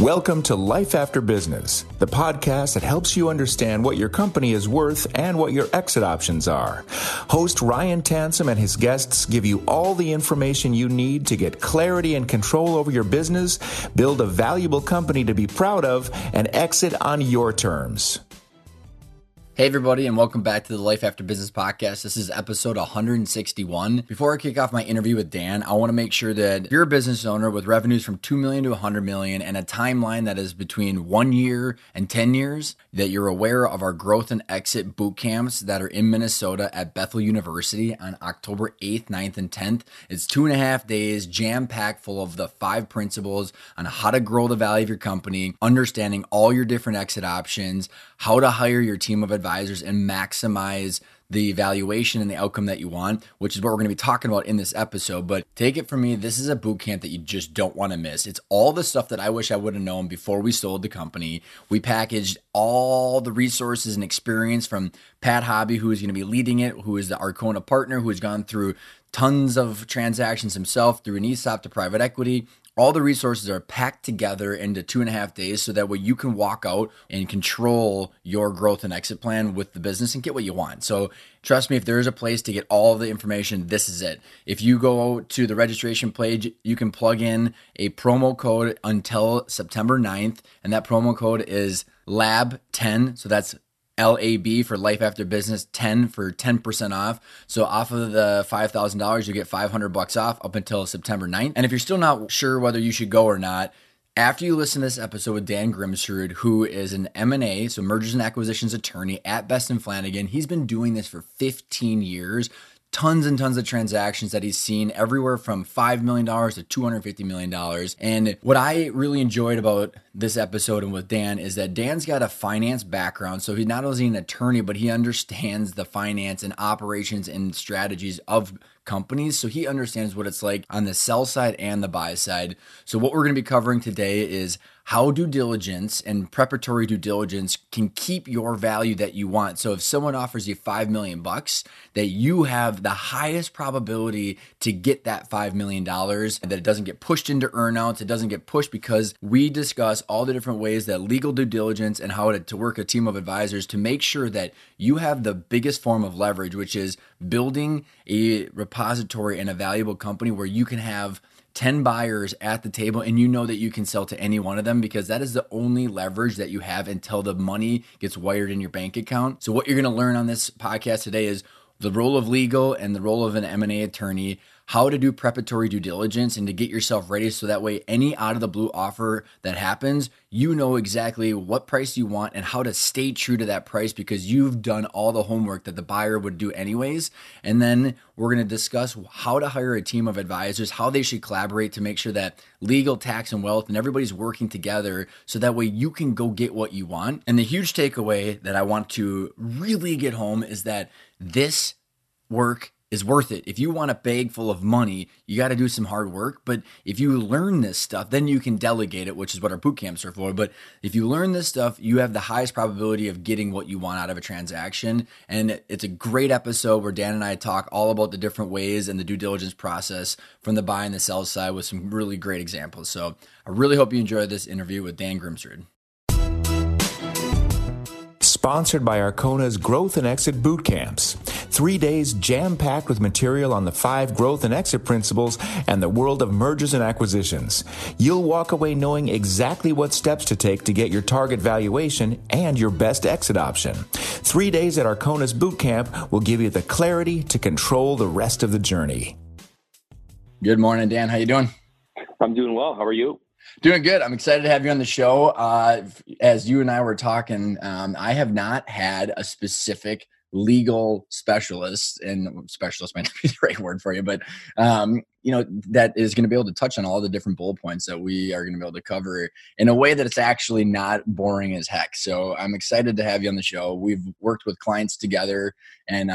Welcome to Life After Business, the podcast that helps you understand what your company is worth and what your exit options are. Host Ryan Tansom and his guests give you all the information you need to get clarity and control over your business, build a valuable company to be proud of, and exit on your terms. Hey everybody, and welcome back to the Life After Business podcast. This is episode 161. Before I kick off my interview with Dan, I want to make sure that if you're a business owner with revenues from $2 million to $100 million and a timeline that is between 1 year and 10 years, that you're aware of our growth and exit boot camps that are in Minnesota at Bethel University on October 8th, 9th, and 10th. It's 2.5 days jam-packed full of the 5 principles on how to grow the value of your company, understanding all your different exit options, how to hire your team of advisors and maximize the valuation and the outcome that you want, which is what we're going to be talking about in this episode. But take it from me, this is a boot camp that you just don't want to miss. It's all the stuff that I wish I would have known before we sold the company. We packaged all the resources and experience from Pat Hobby, who is going to be leading it, who is the Arcona partner, who has gone through tons of transactions himself through an ESOP to private equity. All the resources are packed together into 2.5 days so that way you can walk out and control your growth and exit plan with the business and get what you want. So trust me, if there is a place to get all the information, this is it. If you go to the registration page, you can plug in a promo code until September 9th, and that promo code is LAB10. So that's LAB for Life After Business, 10 for 10% off. So off of the $5,000, you get $500 off up until September 9th. And if you're still not sure whether you should go or not, after you listen to this episode with Dan Grimsrud, who is an M&A, so mergers and acquisitions attorney at Best & Flanagan, he's been doing this for 15 years. Tons and tons of transactions that he's seen, everywhere from $5 million to $250 million. And what I really enjoyed about this episode and with Dan is that Dan's got a finance background. So he's not only an attorney, but he understands the finance and operations and strategies of companies. So he understands what it's like on the sell side and the buy side. So what we're going to be covering today is how due diligence and preparatory due diligence can keep your value that you want. So if someone offers you $5 million, that you have the highest probability to get that $5 million, and that it doesn't get pushed into earnouts, it doesn't get pushed, because we discuss all the different ways that legal due diligence and how to work a team of advisors to make sure that you have the biggest form of leverage, which is building a repository and a valuable company where you can have 10 buyers at the table, and you know that you can sell to any one of them, because that is the only leverage that you have until the money gets wired in your bank account. So what you're going to learn on this podcast today is the role of legal and the role of an M&A attorney, how to do preparatory due diligence and to get yourself ready so that way any out of the blue offer that happens, you know exactly what price you want and how to stay true to that price because you've done all the homework that the buyer would do anyways. And then we're going to discuss how to hire a team of advisors, how they should collaborate to make sure that legal, tax, and wealth and everybody's working together so that way you can go get what you want. And the huge takeaway that I want to really get home is that this work is worth it. If you want a bag full of money, you got to do some hard work. But if you learn this stuff, then you can delegate it, which is what our boot camps are for. But if you learn this stuff, you have the highest probability of getting what you want out of a transaction. And it's a great episode where Dan and I talk all about the different ways and the due diligence process from the buy and the sell side with some really great examples. So I really hope you enjoyed this interview with Dan Grimsrud. Sponsored by Arcona's Growth and Exit Boot Camps. 3 days jam-packed with material on the 5 growth and exit principles and the world of mergers and acquisitions. You'll walk away knowing exactly what steps to take to get your target valuation and your best exit option. 3 days at Arcona's Boot Camp will give you the clarity to control the rest of the journey. Good morning, Dan. How you doing? I'm doing well. How are you? Doing good. I'm excited to have you on the show. As you and I were talking, I have not had a specific legal specialist, and specialist might not be the right word for you, but that is going to be able to touch on all the different bullet points that we are going to be able to cover in a way that it's actually not boring as heck. So I'm excited to have you on the show. We've worked with clients together, and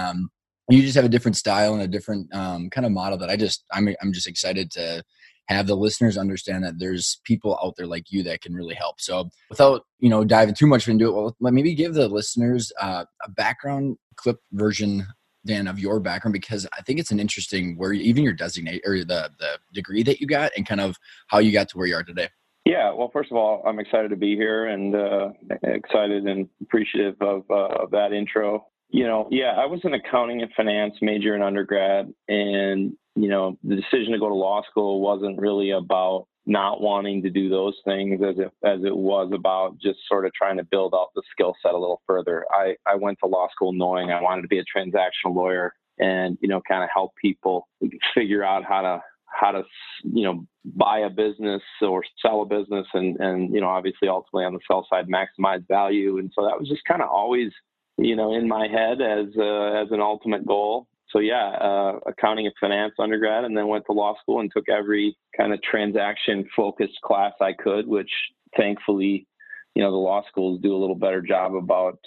you just have a different style and a different kind of model that I'm just excited to have the listeners understand that there's people out there like you that can really help. So without, diving too much into it, well, let me give the listeners a background clip version, Dan, of your background, because I think it's an interesting where even your designate or the degree that you got and kind of how you got to where you are today. Yeah. Well, first of all, I'm excited to be here and excited and appreciative of that intro. I was an accounting and finance major in undergrad, and the decision to go to law school wasn't really about not wanting to do those things as it was about just sort of trying to build out the skill set a little further. I went to law school knowing I wanted to be a transactional lawyer and, kind of help people figure out how to, buy a business or sell a business and, obviously ultimately on the sell side, maximize value. And so that was just kind of always, in my head as an ultimate goal. So accounting and finance undergrad, and then went to law school and took every kind of transaction-focused class I could, which thankfully, the law schools do a little better job about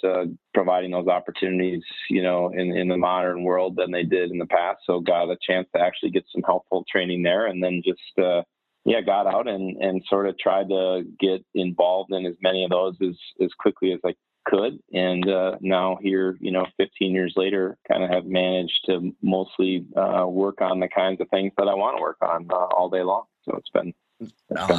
providing those opportunities, in the modern world than they did in the past. So got a chance to actually get some helpful training there, and then just got out and sort of tried to get involved in as many of those as quickly as I could. And now here, 15 years later, kind of have managed to mostly work on the kinds of things that I want to work on all day long. So it's been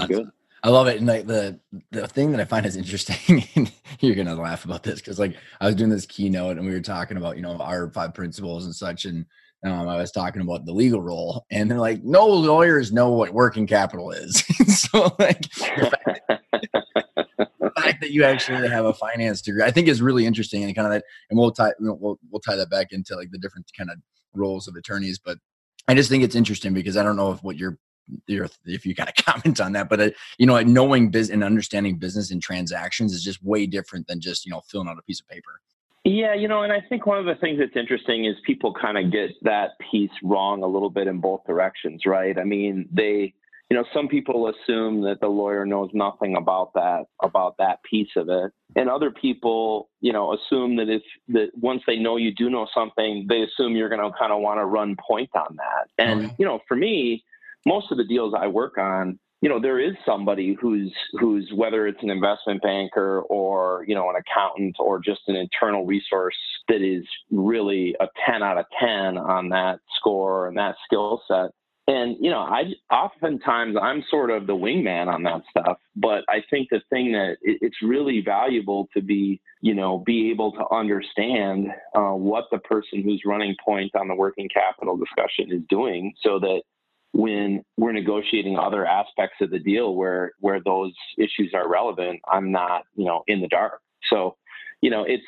good. I love it. And like the thing that I find is interesting, and you're going to laugh about this, because like I was doing this keynote and we were talking about, our 5 principles and such. And I was talking about the legal role, and they're like, no lawyers know what working capital is. So like, that you actually have a finance degree, I think, is really interesting, and kind of that, and we'll tie that back into like the different kind of roles of attorneys. But I just think it's interesting because I don't know if if you got to comment on that, but knowing business and understanding business and transactions is just way different than just filling out a piece of paper. Yeah, and I think one of the things that's interesting is people kind of get that piece wrong a little bit in both directions, right? I mean, they. Some people assume that the lawyer knows nothing about that piece of it. And other people, assume that that once they know you do know something, they assume you're going to kind of want to run point on that. And, okay. For me, most of the deals I work on, there is somebody who's whether it's an investment banker or, an accountant or just an internal resource that is really a 10 out of 10 on that score and that skill set. And, oftentimes I'm sort of the wingman on that stuff, but I think the thing that it's really valuable to be able to understand what the person who's running point on the working capital discussion is doing, so that when we're negotiating other aspects of the deal where those issues are relevant, I'm not, in the dark. So,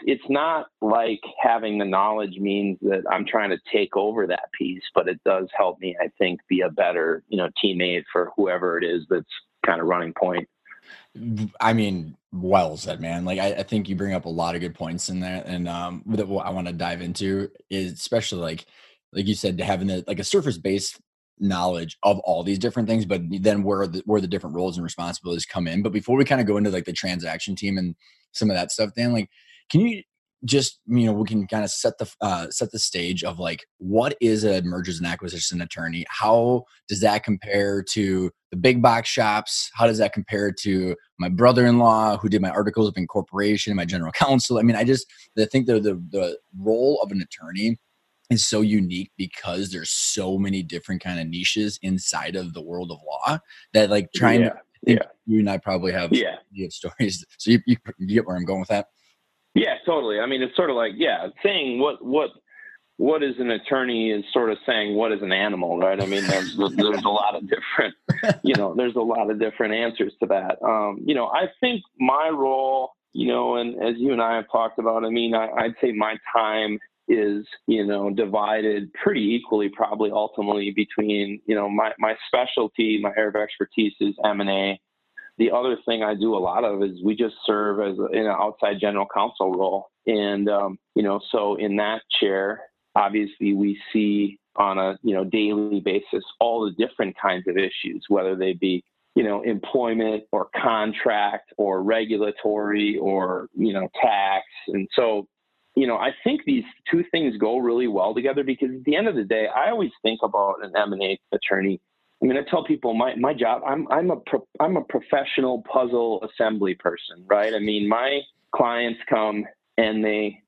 it's not like having the knowledge means that I'm trying to take over that piece, but it does help me, I think, be a better, teammate for whoever it is that's kind of running point. I mean, well said, man. Like, I think you bring up a lot of good points in there, and that what I want to dive into is especially like you said, having a surface-based knowledge of all these different things, but then where the different roles and responsibilities come in. But before we kind of go into like the transaction team and some of that stuff, Dan, like, can you just, you know, we can kind of set the stage of like, what is a mergers and acquisition attorney? How does that compare to the big box shops? How does that compare to my brother-in-law who did my articles of incorporation, my general counsel? I mean, I think the role of an attorney is so unique because there's so many different kind of niches inside of the world of law that like trying to, you and I probably have stories. So you get where I'm going with that. Yeah, totally. I mean, it's sort of like, saying what is an attorney is sort of saying what is an animal, right? I mean, there's a lot of different, there's a lot of different answers to that. I think my role, and as you and I have talked about, I mean, I'd say my time is, divided pretty equally, probably ultimately between, my specialty, my area of expertise is M&A. The other thing I do a lot of is we just serve as in an outside general counsel role. And, so in that chair, obviously we see on a, daily basis, all the different kinds of issues, whether they be, employment or contract or regulatory or, tax. And so, I think these two things go really well together because at the end of the day, I always think about an M&A attorney. I mean, I tell people my job, I'm a professional puzzle assembly person, right? I mean, my clients come and they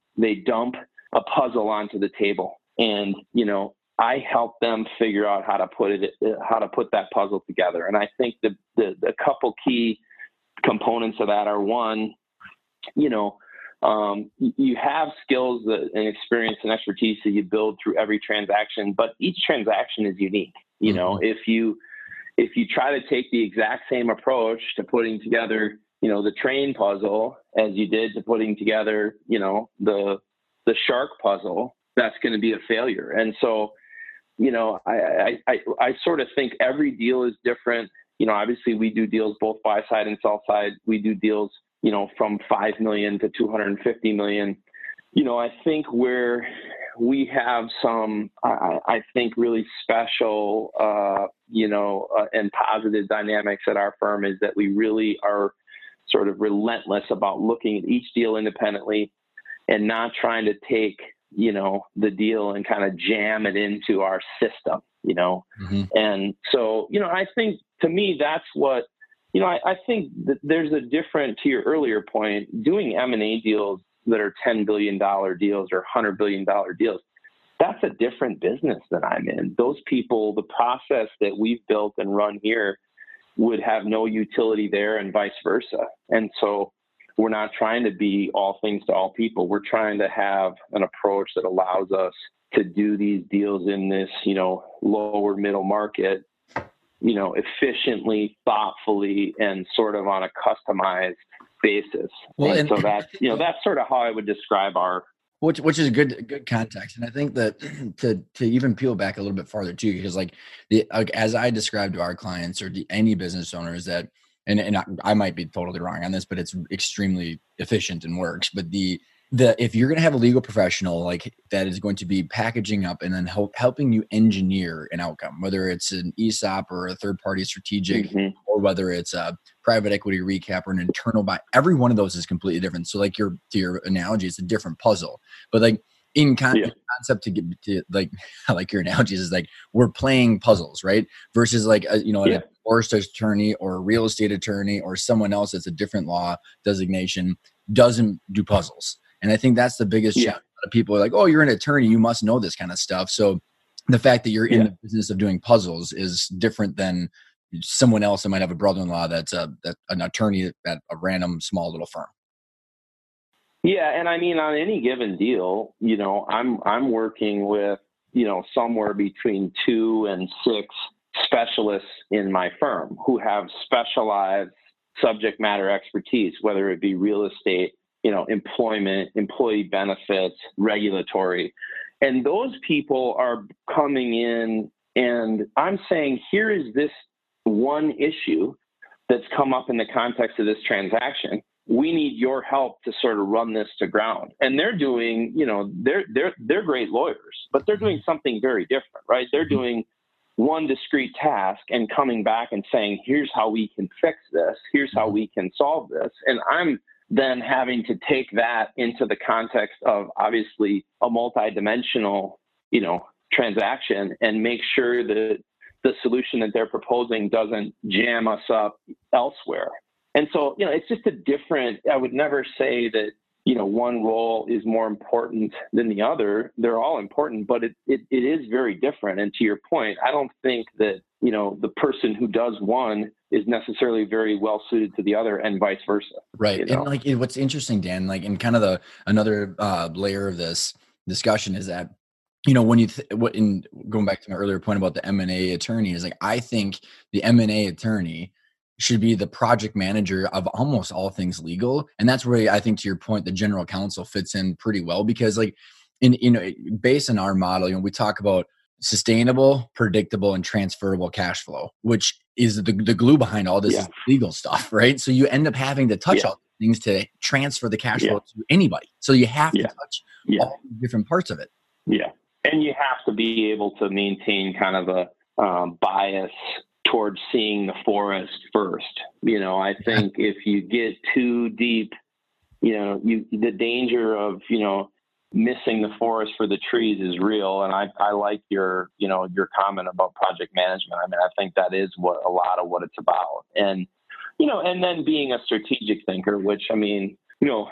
dump a puzzle onto the table and, I help them figure out how to put that puzzle together. And I think the couple key components of that are one, you have skills and experience and expertise that you build through every transaction, but each transaction is unique. If you try to take the exact same approach to putting together, the train puzzle as you did to putting together, the shark puzzle, that's going to be a failure. And so, I sort of think every deal is different. Obviously we do deals both buy side and sell side. We do deals, from 5 million to 250 million. I think where we have some, I think, really special, and positive dynamics at our firm is that we really are sort of relentless about looking at each deal independently and not trying to take, the deal and kind of jam it into our system, Mm-hmm. And so, I think to me, that's what, I think that there's a different, to your earlier point, doing M&A deals that are $10 billion deals or $100 billion deals, that's a different business than I'm in. Those people, the process that we've built and run here would have no utility there and vice versa. And so we're not trying to be all things to all people. We're trying to have an approach that allows us to do these deals in this, lower middle market, efficiently, thoughtfully, and sort of on a customized basis. Well, and so that's, that's sort of how I would describe our, which is good context. And I think that to even peel back a little bit farther too, because as I describe to our clients or any business owners that, and I might be totally wrong on this, but it's extremely efficient and works. But if you're going to have a legal professional like that is going to be packaging up and then helping you engineer an outcome, whether it's an ESOP or a third party strategic, mm-hmm. or whether it's a private equity recap or an internal buy, every one of those is completely different. So like to your analogy, it's a different puzzle, but like in concept to get to like your analogies is like, we're playing puzzles, right? Versus like, a divorce attorney or a real estate attorney or someone else that's a different law designation doesn't do puzzles. And I think that's the biggest challenge. A lot of people are like, oh, you're an attorney, you must know this kind of stuff. So the fact that you're in the business of doing puzzles is different than someone else that might have a brother-in-law that's an attorney at a random small little firm. Yeah. And I mean, on any given deal, I'm working with, somewhere between 2 and 6 specialists in my firm who have specialized subject matter expertise, whether it be real estate, employment, employee benefits, regulatory. And those people are coming in and I'm saying, here is this one issue that's come up in the context of this transaction. We need your help to sort of run this to ground. And they're doing, they're great lawyers, but they're doing something very different, right? They're doing one discrete task and coming back and saying, here's how we can fix this. Here's how we can solve this. And I'm then having to take that into the context of obviously a multidimensional, you know, transaction and make sure that the solution that they're proposing doesn't jam us up elsewhere. And so, you know, it's just a different, I would never say that, you know, one role is more important than the other. They're all important, but it is very different. And to your point, I don't think that, you know, the person who does one is necessarily very well suited to the other and vice versa. Right. You know? And like, what's interesting, Dan, like, and kind of another layer of this discussion is that, you know, when you going back to my earlier point about the M&A attorney, is like, I think the M&A attorney should be the project manager of almost all things legal. And that's where I think, to your point, the general counsel fits in pretty well, because like, in, you know, based on our model, you know, we talk about sustainable, predictable, and transferable cash flow, which is the glue behind all this is legal stuff, right? So you end up having to touch all these things to transfer the cash flow to anybody. So you have to touch all the different parts of it. Yeah. And you have to be able to maintain kind of a bias towards seeing the forest first. You know, I think if you get too deep, you know, the danger of, you know, missing the forest for the trees is real. And I like your, you know, your comment about project management. I mean, I think that is what a lot of what it's about. And, you know, and then being a strategic thinker, which, I mean, you know,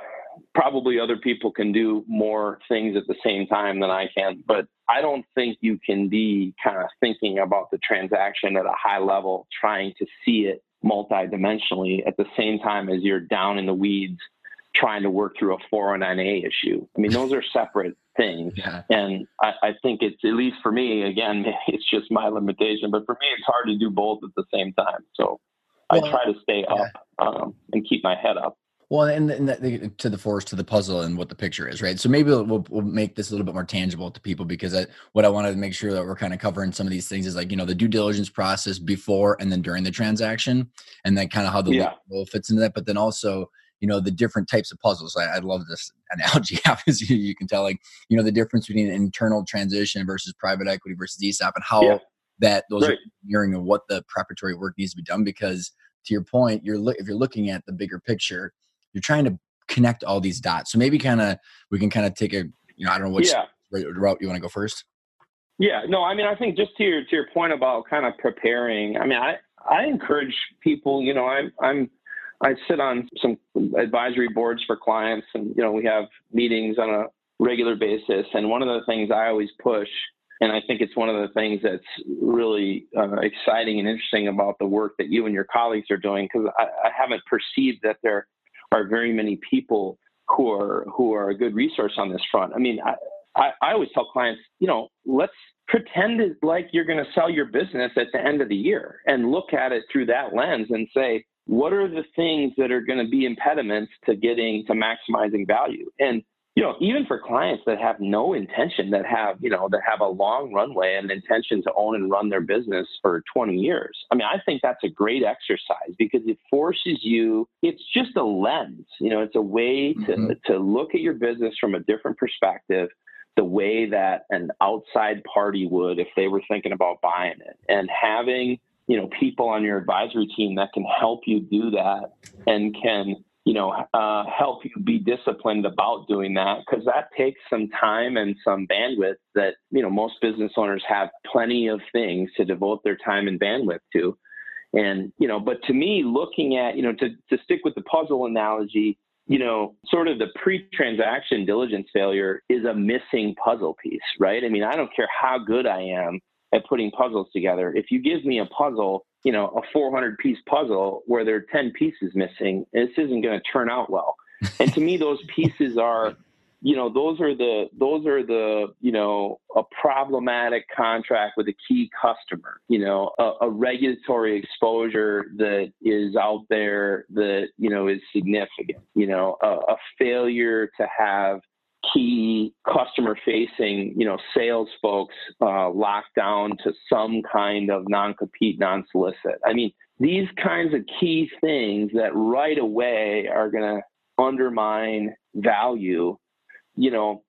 probably other people can do more things at the same time than I can, but I don't think you can be kind of thinking about the transaction at a high level, trying to see it multidimensionally at the same time as you're down in the weeds trying to work through a 409A issue. I mean, those are separate things. Yeah. And I think it's, at least for me, again, it's just my limitation, but for me, it's hard to do both at the same time. So I try to stay up and keep my head up. Well, and that, to the forest, to the puzzle, and what the picture is, right? So maybe we'll make this a little bit more tangible to people, because what I wanted to make sure that we're kind of covering some of these things is, like, you know, the due diligence process before and then during the transaction, and then kind of how the role fits into that. But then also, you know, the different types of puzzles. I love this analogy. Obviously, you can tell, like, you know, the difference between an internal transition versus private equity versus ESOP, and how that those are mirroring of what the preparatory work needs to be done. Because to your point, if you're looking at the bigger picture, you're trying to connect all these dots. So maybe we can take a, you know, I don't know which route you want to go first. Yeah, no, I mean, I think just to your point about kind of preparing, I mean, I encourage people, you know, I sit on some advisory boards for clients, and, you know, we have meetings on a regular basis. And one of the things I always push, and I think it's one of the things that's really exciting and interesting about the work that you and your colleagues are doing, because I haven't perceived that there are very many people who are a good resource on this front. I mean, I always tell clients, you know, let's pretend it's like you're going to sell your business at the end of the year and look at it through that lens and say, what are the things that are going to be impediments to getting to maximizing value? And, you know, even for clients that have no intention, that have a long runway and intention to own and run their business for 20 years. I mean, I think that's a great exercise, because it forces you, it's just a lens, you know, it's a way to look at your business from a different perspective, the way that an outside party would if they were thinking about buying it. And having, you know, people on your advisory team that can help you do that and can, you know, help you be disciplined about doing that, because that takes some time and some bandwidth that, you know, most business owners have plenty of things to devote their time and bandwidth to. And, you know, but to me, looking at, you know, to stick with the puzzle analogy, you know, sort of the pre-transaction diligence failure is a missing puzzle piece, right? I mean, I don't care how good I am at putting puzzles together. If you give me a puzzle, you know, a 400-piece puzzle where there are 10 pieces missing, this isn't going to turn out well. And to me, those pieces are, you know, those are the, you know, a problematic contract with a key customer, you know, a regulatory exposure that is out there that, you know, is significant, you know, a failure to have key customer-facing, you know, sales folks locked down to some kind of non-compete, non-solicit. I mean, these kinds of key things that right away are going to undermine value. You know,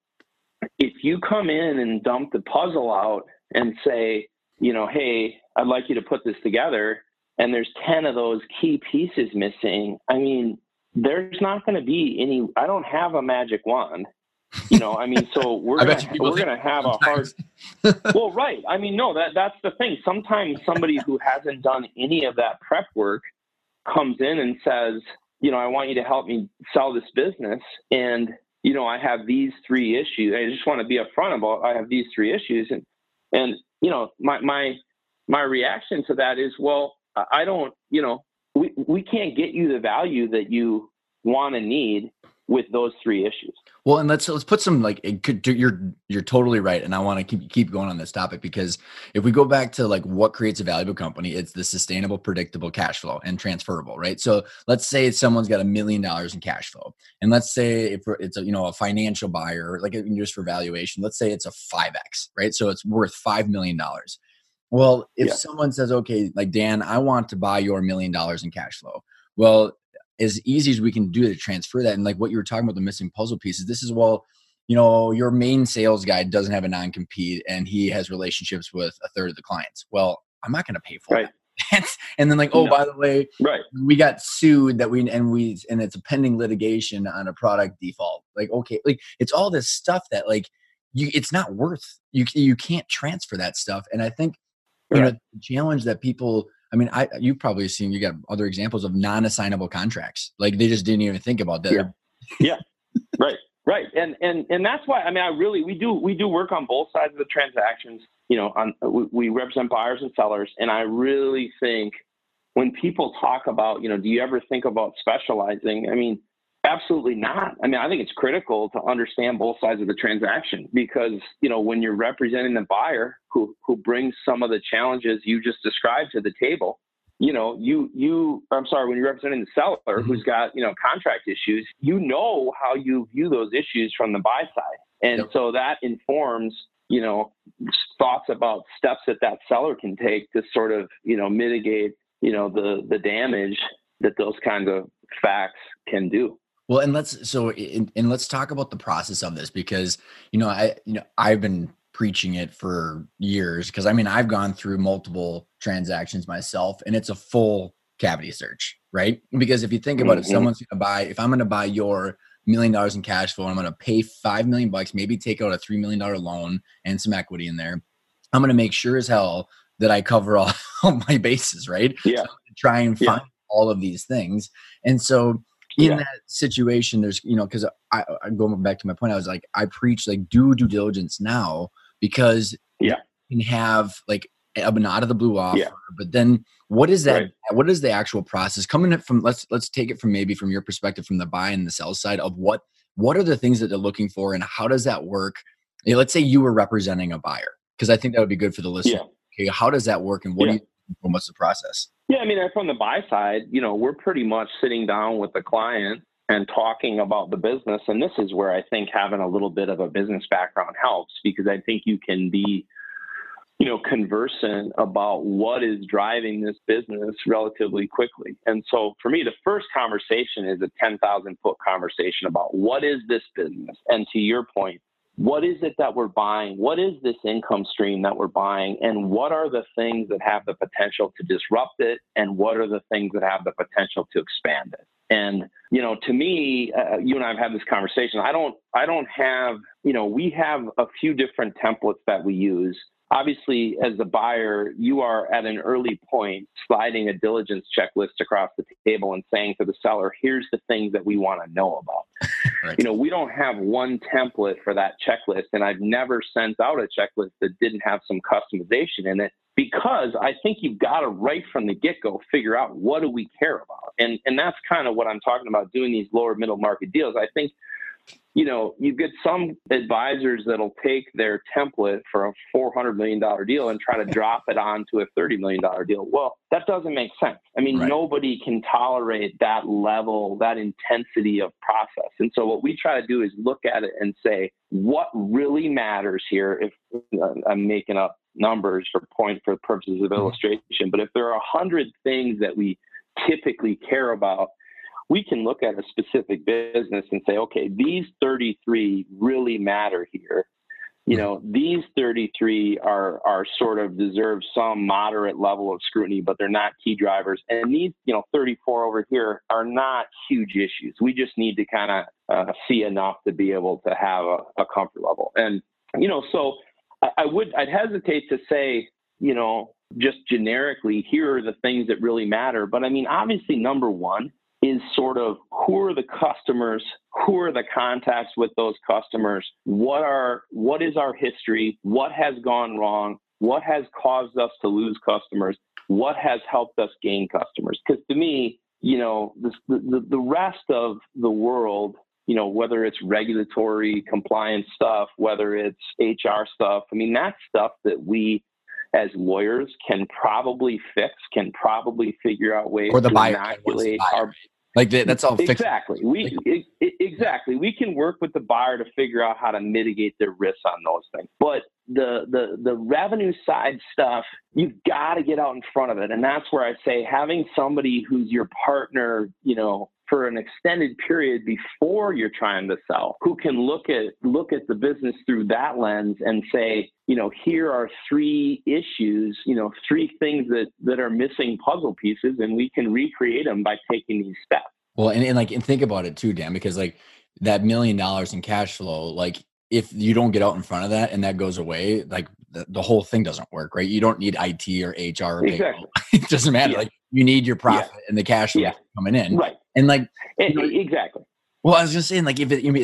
if you come in and dump the puzzle out and say, you know, hey, I'd like you to put this together, and there's 10 of those key pieces missing, I mean, there's not going to be any, I don't have a magic wand. You know, I mean, so we're gonna have sometimes a hard. Well, right. I mean, no, that's the thing. Sometimes somebody who hasn't done any of that prep work comes in and says, you know, I want you to help me sell this business, and you know, I have these three issues. I just want to be upfront about I have these three issues, and you know, my reaction to that is, well, I don't, you know, we can't get you the value that you want and need with those three issues. Well, and let's put some, like, it could, you're totally right, and I want to keep going on this topic, because if we go back to like what creates a valuable company, it's the sustainable, predictable cash flow and transferable, right? So let's say someone's got $1 million in cash flow, and let's say if it's a, you know, a financial buyer, like just for valuation, let's say it's a 5x, right? So it's worth $5 million. Well, if someone says, okay, like, Dan, I want to buy your $1 million in cash flow. Well, as easy as we can do to transfer that. And like what you were talking about, the missing puzzle pieces, this is, well, you know, your main sales guy doesn't have a non-compete and he has relationships with a third of the clients. Well, I'm not going to pay for that. And then like, oh, by the way, we got sued that and it's a pending litigation on a product default. Like, okay, like it's all this stuff that like it's not worth, you can't transfer that stuff. And I think, you know, the challenge that people, I mean, you've probably seen, you got other examples of non-assignable contracts. Like they just didn't even think about that. Right. And that's why, I mean, we do work on both sides of the transactions, you know, we represent buyers and sellers. And I really think when people talk about, you know, do you ever think about specializing? I mean, absolutely not. I mean, I think it's critical to understand both sides of the transaction, because, you know, when you're representing the buyer who brings some of the challenges you just described to the table, you know, when you're representing the seller who's got, you know, contract issues, you know how you view those issues from the buy side. And so that informs, you know, thoughts about steps that seller can take to sort of, you know, mitigate, you know, the damage that those kinds of facts can do. Well, and let's talk about the process of this, because, you know, I've been preaching it for years, because I mean, I've gone through multiple transactions myself, and it's a full cavity search, right? Because if you think about it, if I'm going to buy your $1 million in cash flow, I'm going to pay $5 million, maybe take out a $3 million loan and some equity in there. I'm going to make sure as hell that I cover all my bases, right? Yeah. So I'm going to try and find all of these things. And so in that situation, there's, you know, because I go back to my point, I was like, I preach like do due diligence now, because you can have like a nod of the blue offer, but then what is that? Right. What is the actual process coming from? Let's take it from maybe from your perspective, from the buy and the sell side of what are the things that they're looking for, and how does that work? You know, let's say you were representing a buyer, because I think that would be good for the listener. Okay, how does that work, and what do you? What's the process? Yeah, I mean, from the buy side, you know, we're pretty much sitting down with the client and talking about the business. And this is where I think having a little bit of a business background helps, because I think you can be, you know, conversant about what is driving this business relatively quickly. And so for me, the first conversation is a 10,000 foot conversation about what is this business? And to your point, what is it that we're buying? What is this income stream that we're buying? And what are the things that have the potential to disrupt it? And what are the things that have the potential to expand it? And, you know, to me, you and I have had this conversation. I don't have, you know, we have a few different templates that we use. Obviously, as a buyer, you are at an early point sliding a diligence checklist across the table and saying to the seller, here's the things that we want to know about. Right. You know, we don't have one template for that checklist, and I've never sent out a checklist that didn't have some customization in it, because I think you've got to, right from the get-go, figure out what do we care about. And that's kind of what I'm talking about doing these lower middle market deals. I think, you know, you get some advisors that'll take their template for a $400 million deal and try to drop it onto a $30 million deal. Well, that doesn't make sense. I mean, nobody can tolerate that level, that intensity of process. And so what we try to do is look at it and say, what really matters here? If I'm making up numbers for purposes of illustration, but if there are 100 things that we typically care about, we can look at a specific business and say, okay, these 33 really matter here. You know, these 33 are sort of deserve some moderate level of scrutiny, but they're not key drivers. And these, 34 over here are not huge issues. We just need to kind of see enough to be able to have a comfort level. And, so I'd hesitate to say, just generically, here are the things that really matter. But I mean, obviously, number one is sort of who are the customers, who are the contacts with those customers, what is our history, what has gone wrong, what has caused us to lose customers, what has helped us gain customers. Because to me, the rest of the world, whether it's regulatory compliance stuff, whether it's HR stuff, I mean, that's stuff that we as lawyers can probably fix, can probably figure out ways to inoculate our... Like that's all fixed. Exactly. We can work with the buyer to figure out how to mitigate their risks on those things. But the revenue side stuff, you've got to get out in front of it. And that's where I say having somebody who's your partner, for an extended period before you're trying to sell, who can look at the business through that lens and say, here are three issues, three things that are missing puzzle pieces, and we can recreate them by taking these steps. Well, and think about it too, Dan, because like that $1 million in cash flow, like if you don't get out in front of that and that goes away, like the whole thing doesn't work, right? You don't need IT or HR or payroll. It doesn't matter. Yeah. Like you need your profit and the cash flow coming in. Right. And like, exactly. Well, I was just saying, like,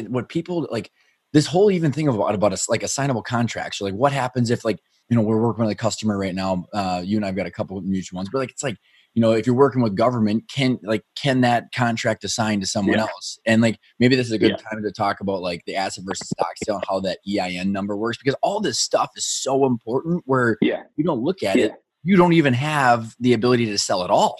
what people like this whole even thing about like assignable contracts. So like, what happens if like, we're working with a customer right now, you and I've got a couple of mutual ones, but like, it's like, if you're working with government, can that contract assign to someone else? And like, maybe this is a good time to talk about like the asset versus stock sale and how that EIN number works, because all this stuff is so important where you don't look at it. You don't even have the ability to sell at all.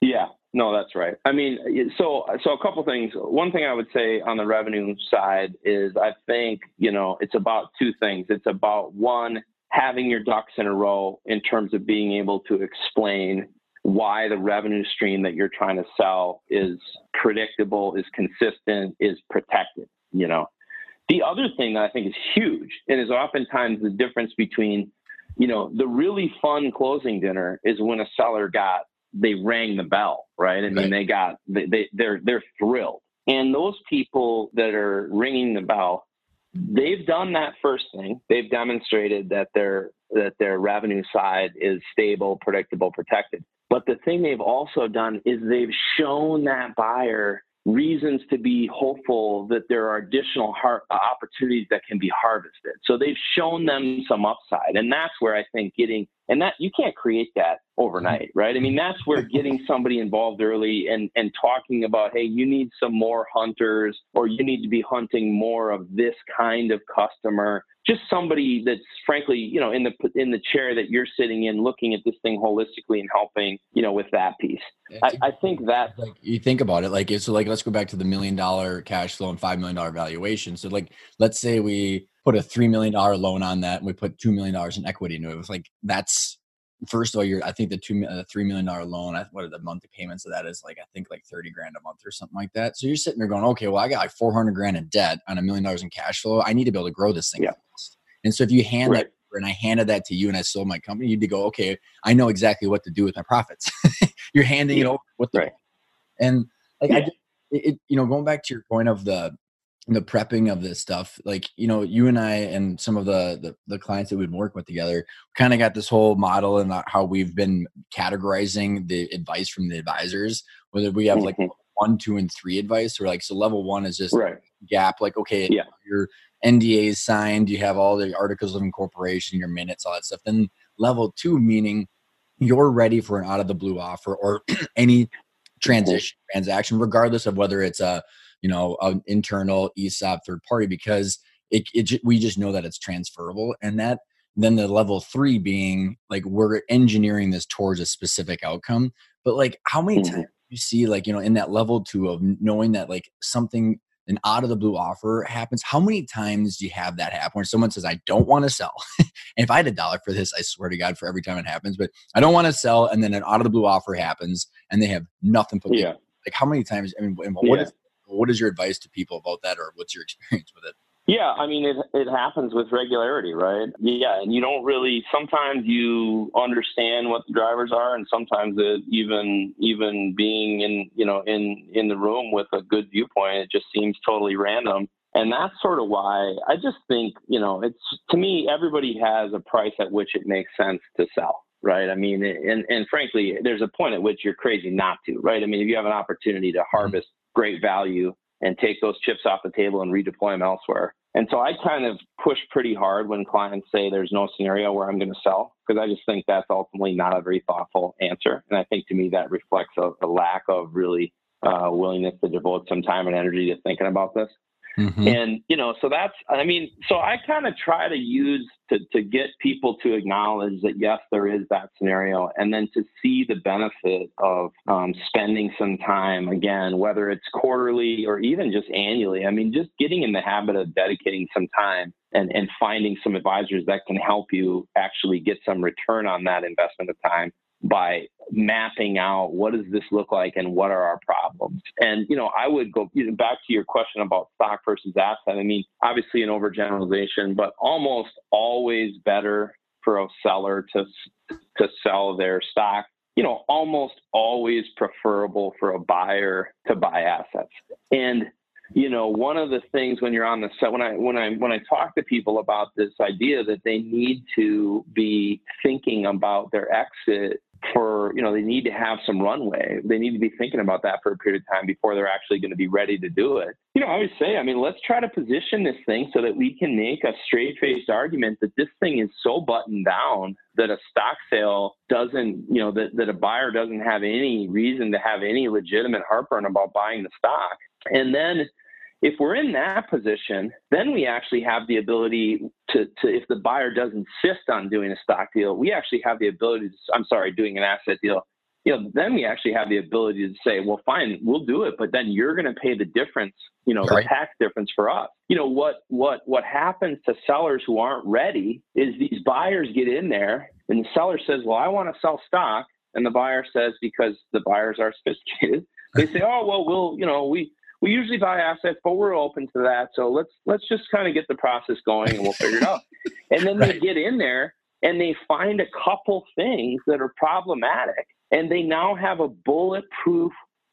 Yeah. No, that's right. I mean, so a couple things. One thing I would say on the revenue side is I think, it's about two things. It's about one, having your ducks in a row in terms of being able to explain why the revenue stream that you're trying to sell is predictable, is consistent, is protected. The other thing that I think is huge and is oftentimes the difference between, the really fun closing dinner is when a seller they rang the bell, right? I mean, they're thrilled. And those people that are ringing the bell, they've done that first thing. They've demonstrated that their revenue side is stable, predictable, protected. But the thing they've also done is they've shown that buyer reasons to be hopeful that there are additional opportunities that can be harvested. So they've shown them some upside. And that's where I think that you can't create that overnight, right? I mean, that's where getting somebody involved early and talking about, hey, you need some more hunters, or you need to be hunting more of this kind of customer. Just somebody that's frankly, in the chair that you're sitting in, looking at this thing holistically and helping, with that piece. I think that like you think about it, like so, like let's go back to the $1 million cash flow and $5 million valuation. So, like let's say we put a $3 million loan on that, and we put $2 million in equity into it. It was like that's first of all, I think the $3 million loan. What are the monthly payments of that? Is like I think like $30,000 a month or something like that. So you're sitting there going, okay, well I got like $400,000 in debt on $1 million in cash flow. I need to be able to grow this thing. Yeah. And so if you hand that, and I handed that to you and I sold my company, you'd go, okay, I know exactly what to do with my profits. You're handing it over. With the And like, going back to your point of the prepping of this stuff, like, you and I and some of the clients that we've worked with together kind of got this whole model and how we've been categorizing the advice from the advisors, whether we have like 1, 2, and 3 advice or like, so level 1 is just gap. Like, okay, you're NDA is signed, you have all the articles of incorporation, your minutes, all that stuff. Then level 2, meaning you're ready for an out of the blue offer or any transaction, regardless of whether it's an internal ESOP third party, because we just know that it's transferable. And that then the level 3 being like, we're engineering this towards a specific outcome. But like how many times you see like, in that level 2 of knowing that like something, an out of the blue offer happens. How many times do you have that happen where someone says, I don't want to sell? And if I had $1 for this, I swear to God, for every time it happens, but I don't want to sell. And then an out of the blue offer happens and they have nothing for Like how many times, what is your advice to people about that? Or what's your experience with it? Yeah, I mean, it happens with regularity, right? Yeah, and you don't really, sometimes you understand what the drivers are, and sometimes it, even being in, you know, in the room with a good viewpoint, it just seems totally random. And that's sort of why I just think, you know, it's, to me, everybody has a price at which it makes sense to sell, right? I mean, and frankly, there's a point at which you're crazy not to, right? I mean, if you have an opportunity to harvest great value and take those chips off the table and redeploy them elsewhere. And so I kind of push pretty hard when clients say there's no scenario where I'm going to sell, because I just think that's ultimately not a very thoughtful answer. And I think to me that reflects a lack of really willingness to devote some time and energy to thinking about this. Mm-hmm. And, you know, so that's, I mean, so I kind of try to use to get people to acknowledge that, yes, there is that scenario, and then to see the benefit of spending some time, again, whether it's quarterly or even just annually. I mean, just getting in the habit of dedicating some time and finding some advisors that can help you actually get some return on that investment of time by mapping out what does this look like and what are our problems. And, you know, I would go back to your question about stock versus asset. I mean, obviously an overgeneralization, but almost always better for a seller to sell their stock, you know, almost always preferable for a buyer to buy assets. And, you know, one of the things when you're on the set, when I talk to people about this idea that they need to be thinking about their exit for, you know, they need to have some runway. They need to be thinking about that for a period of time before they're actually going to be ready to do it. You know, I always say, I mean, let's try to position this thing so that we can make a straight-faced argument that this thing is so buttoned down that a stock sale doesn't, you know, that a buyer doesn't have any reason to have any legitimate heartburn about buying the stock. And then if we're in that position, then we actually have the ability to if the buyer does insist on doing a stock deal, we actually have the ability to, I'm sorry, doing an asset deal, you know, then we actually have the ability to say, well, fine, we'll do it, but then you're going to pay the difference, you know, right, the tax difference for us. You know, what happens to sellers who aren't ready is these buyers get in there and the seller says, well, I want to sell stock. And the buyer says, because the buyers are sophisticated, they say, oh, well, we'll, you know, we usually buy assets, but we're open to that. So let's just kind of get the process going and we'll figure it out. And then right, they get in there and they find a couple things that are problematic. And they now have a bulletproof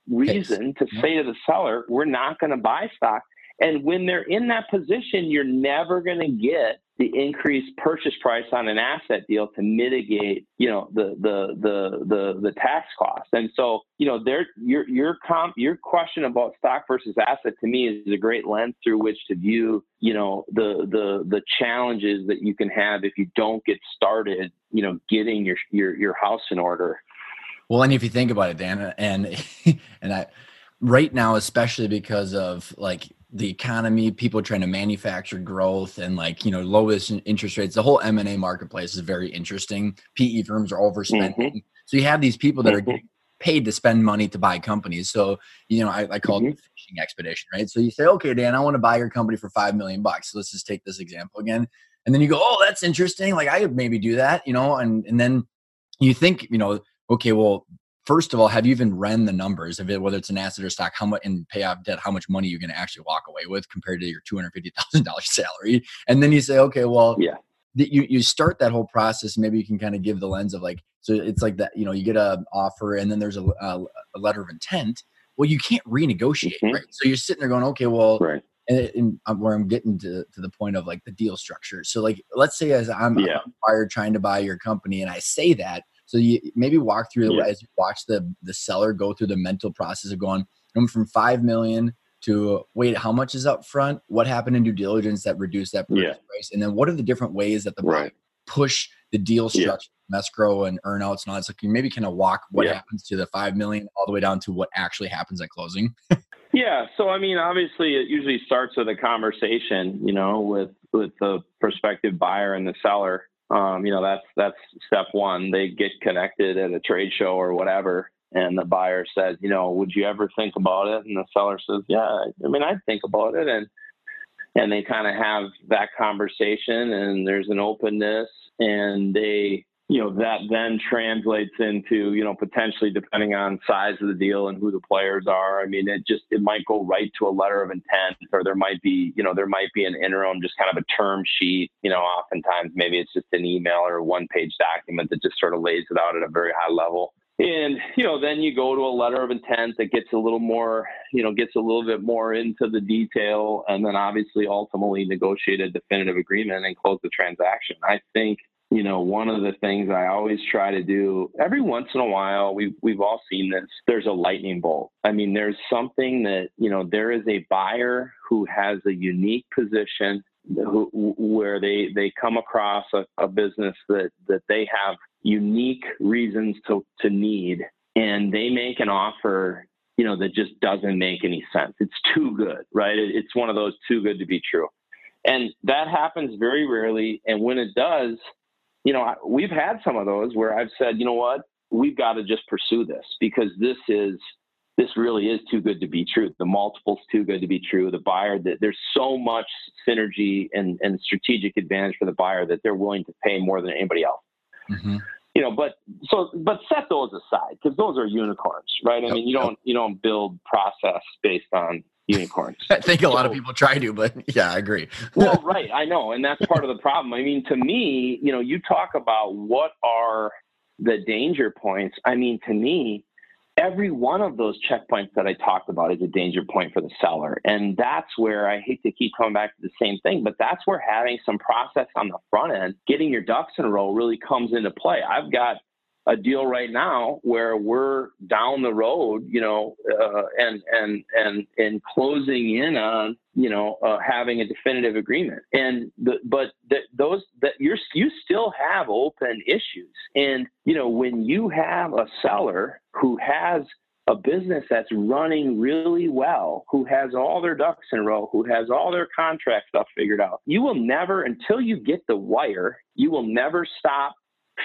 reason to say to the seller, we're not going to buy stock. And when they're in that position, you're never going to get the increased purchase price on an asset deal to mitigate, you know, the tax cost. And so, you know, your question about stock versus asset to me is a great lens through which to view, you know, the challenges that you can have if you don't get started, you know, getting your house in order. Well, and if you think about it, Dan, and I right now, especially because of like the economy, people trying to manufacture growth and like, you know, lowest interest rates, the whole M&A marketplace is very interesting. PE firms are overspending. Mm-hmm. So you have these people that are getting paid to spend money to buy companies. So, you know, I call it the fishing expedition, right? So you say, okay, Dan, I want to buy your company for $5 million. So let's just take this example again. And then you go, oh, that's interesting. Like I could maybe do that, you know? And then you think, you know, okay, well, first of all, have you even run the numbers of it, whether it's an asset or stock, how much in payoff debt, how much money you're going to actually walk away with compared to your $250,000 salary? And then you say, okay, well, yeah, you start that whole process. Maybe you can kind of give the lens of like, so it's like that, you know, you get an offer and then there's a letter of intent. Well, you can't renegotiate, right? So you're sitting there going, okay, well, right, and where I'm getting to the point of like the deal structure. So like, let's say as I'm a buyer trying to buy your company and I say that. So you maybe walk through as you watch the seller go through the mental process of going, I'm from 5 million to wait, how much is up front? What happened in due diligence that reduced that price? And then what are the different ways that the buyer push the deal structure, escrow and earnouts and all that? So you maybe kind of walk what happens to the 5 million all the way down to what actually happens at closing. Yeah. So, I mean, obviously it usually starts with a conversation, you know, with the prospective buyer and the seller. You know, that's step one. They get connected at a trade show or whatever. And the buyer says, you know, would you ever think about it? And the seller says, yeah, I mean, I'd think about it. And they kind of have that conversation and there's an openness and they you know, that then translates into, you know, potentially depending on size of the deal and who the players are. I mean, it might go right to a letter of intent, or there might be an interim, just kind of a term sheet. You know, oftentimes maybe it's just an email or a one-page document that just sort of lays it out at a very high level. And, you know, then you go to a letter of intent that gets a little more, you know, gets a little bit more into the detail, and then obviously ultimately negotiate a definitive agreement and close the transaction. I think, you know, one of the things I always try to do every once in a while, we've all seen this, there's a lightning bolt. I mean, there's something that, you know, there is a buyer who has a unique position where they come across a business that they have unique reasons to need, and they make an offer, you know, that just doesn't make any sense. It's too good, right? It's one of those too good to be true. And that happens very rarely. And when it does, you know, we've had some of those where I've said, you know what, we've got to just pursue this because this really is too good to be true. The multiple's too good to be true. The buyer, that there's so much synergy and strategic advantage for the buyer that they're willing to pay more than anybody else. Mm-hmm. You know, but set those aside because those are unicorns, right? I mean, you don't build process based on unicorns. I think a lot of people try to, but yeah, I agree. Well, right. I know. And that's part of the problem. I mean, to me, you know, you talk about what are the danger points. I mean, to me, every one of those checkpoints that I talked about is a danger point for the seller. And that's where I hate to keep coming back to the same thing, but that's where having some process on the front end, getting your ducks in a row really comes into play. I've got a deal right now where we're down the road, you know, and closing in on, you know, having a definitive agreement. And you still have open issues. And, you know, when you have a seller who has a business that's running really well, who has all their ducks in a row, who has all their contract stuff figured out, you will never, until you get the wire, you will never stop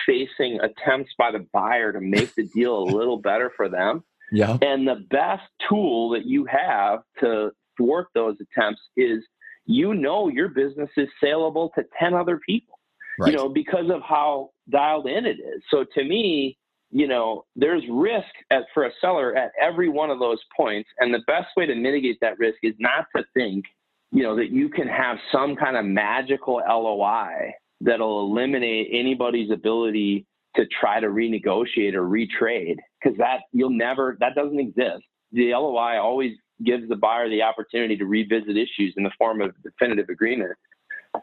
facing attempts by the buyer to make the deal a little better for them. Yeah. And the best tool that you have to thwart those attempts is, you know, your business is saleable to 10 other people, right, you know, because of how dialed in it is. So to me, you know, there's risk for a seller at every one of those points. And the best way to mitigate that risk is not to think, you know, that you can have some kind of magical LOI that'll eliminate anybody's ability to try to renegotiate or retrade, because that doesn't exist. The LOI always gives the buyer the opportunity to revisit issues in the form of definitive agreement.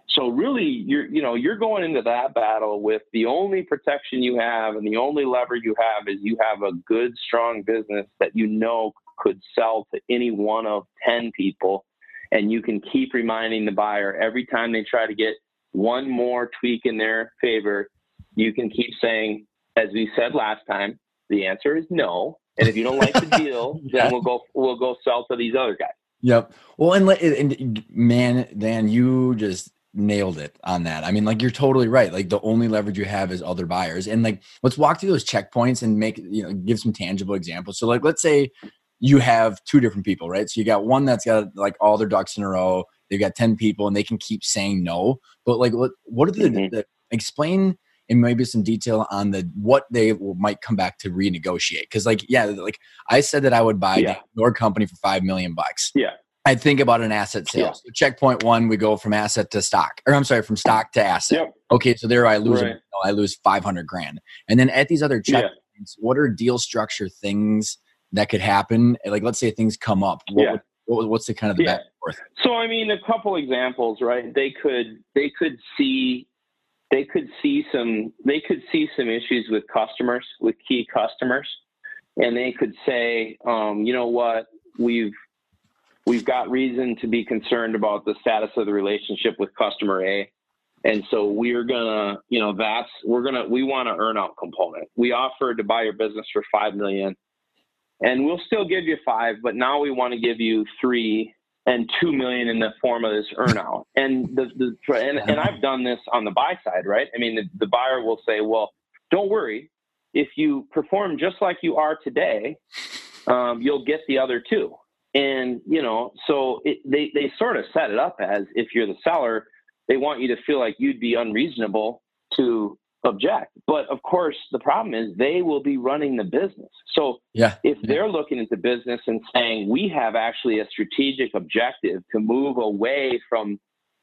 So really, you're going into that battle with the only protection you have, and the only lever you have is you have a good, strong business that you know could sell to any one of 10 people. And you can keep reminding the buyer every time they try to get one more tweak in their favor, you can keep saying, as we said last time, the answer is no. And if you don't like the deal, yeah, then we'll go sell to these other guys. Yep. Well, and man, Dan, you just nailed it on that. I mean, like, you're totally right. Like, the only leverage you have is other buyers. And like, let's walk through those checkpoints and give some tangible examples. So like, let's say you have two different people, right? So you got one that's got like all their ducks in a row. They've got 10 people and they can keep saying no. But like, what are the explain in maybe some detail on what they might come back to renegotiate? Cause like, yeah, like I said that I would buy your company for $5 million. Yeah. I think about an asset sale. Yeah. So checkpoint one, we go from asset to stock, or I'm sorry, from stock to asset. Yep. Okay. So there I lose $500,000. And then at these other checkpoints, what are deal structure things that could happen? Like, let's say things come up. What's the kind of the back and forth? So I mean, a couple examples, right? They could see some issues with customers, with key customers, and they could say, you know what, we've got reason to be concerned about the status of the relationship with customer A, and so we want an earn out component. We offered to buy your business for $5 million. And we'll still give you $5 million, but now we want to give you $3 million and $2 million in the form of this earnout. And and I've done this on the buy side, right? I mean, the buyer will say, well, don't worry. If you perform just like you are today, you'll get the other $2 million. And, you know, so they sort of set it up as, if you're the seller, they want you to feel like you'd be unreasonable to object. But of course, the problem is they will be running the business. So if they're looking at the business and saying, we have actually a strategic objective to move away from,